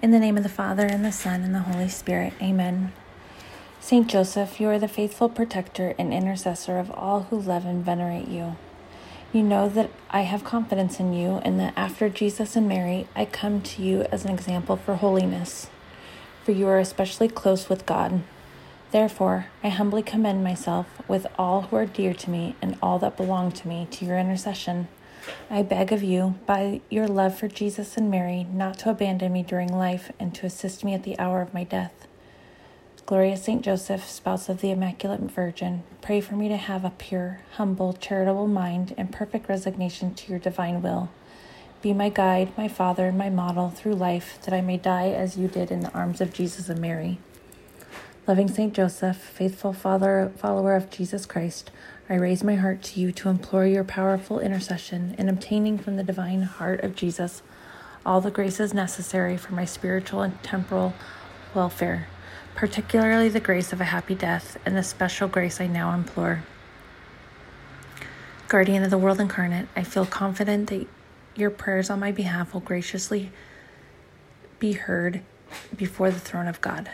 In the name of the Father, and the Son, and the Holy Spirit. Amen. Saint Joseph, you are the faithful protector and intercessor of all who love and venerate you. You know that I have confidence in you, and that after Jesus and Mary, I come to you as an example for holiness. For you are especially close with God. Therefore, I humbly commend myself with all who are dear to me and all that belong to me to your intercession. I beg of you, by your love for Jesus and Mary, not to abandon me during life and to assist me at the hour of my death. Glorious Saint Joseph, spouse of the Immaculate Virgin, pray for me to have a pure, humble, charitable mind and perfect resignation to your divine will. Be my guide, my father, and my model through life, that I may die as you did in the arms of Jesus and Mary. Loving Saint Joseph, faithful follower of Jesus Christ, I raise my heart to you to implore your powerful intercession in obtaining from the divine heart of Jesus all the graces necessary for my spiritual and temporal welfare, particularly the grace of a happy death and the special grace I now implore. Guardian of the world incarnate, I feel confident that your prayers on my behalf will graciously be heard before the throne of God.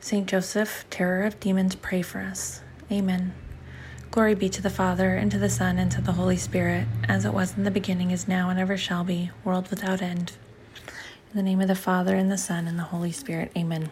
Saint Joseph, terror of demons, pray for us. Amen. Glory be to the Father, and to the Son, and to the Holy Spirit, as it was in the beginning, is now, and ever shall be, world without end. In the name of the Father, and the Son, and the Holy Spirit. Amen.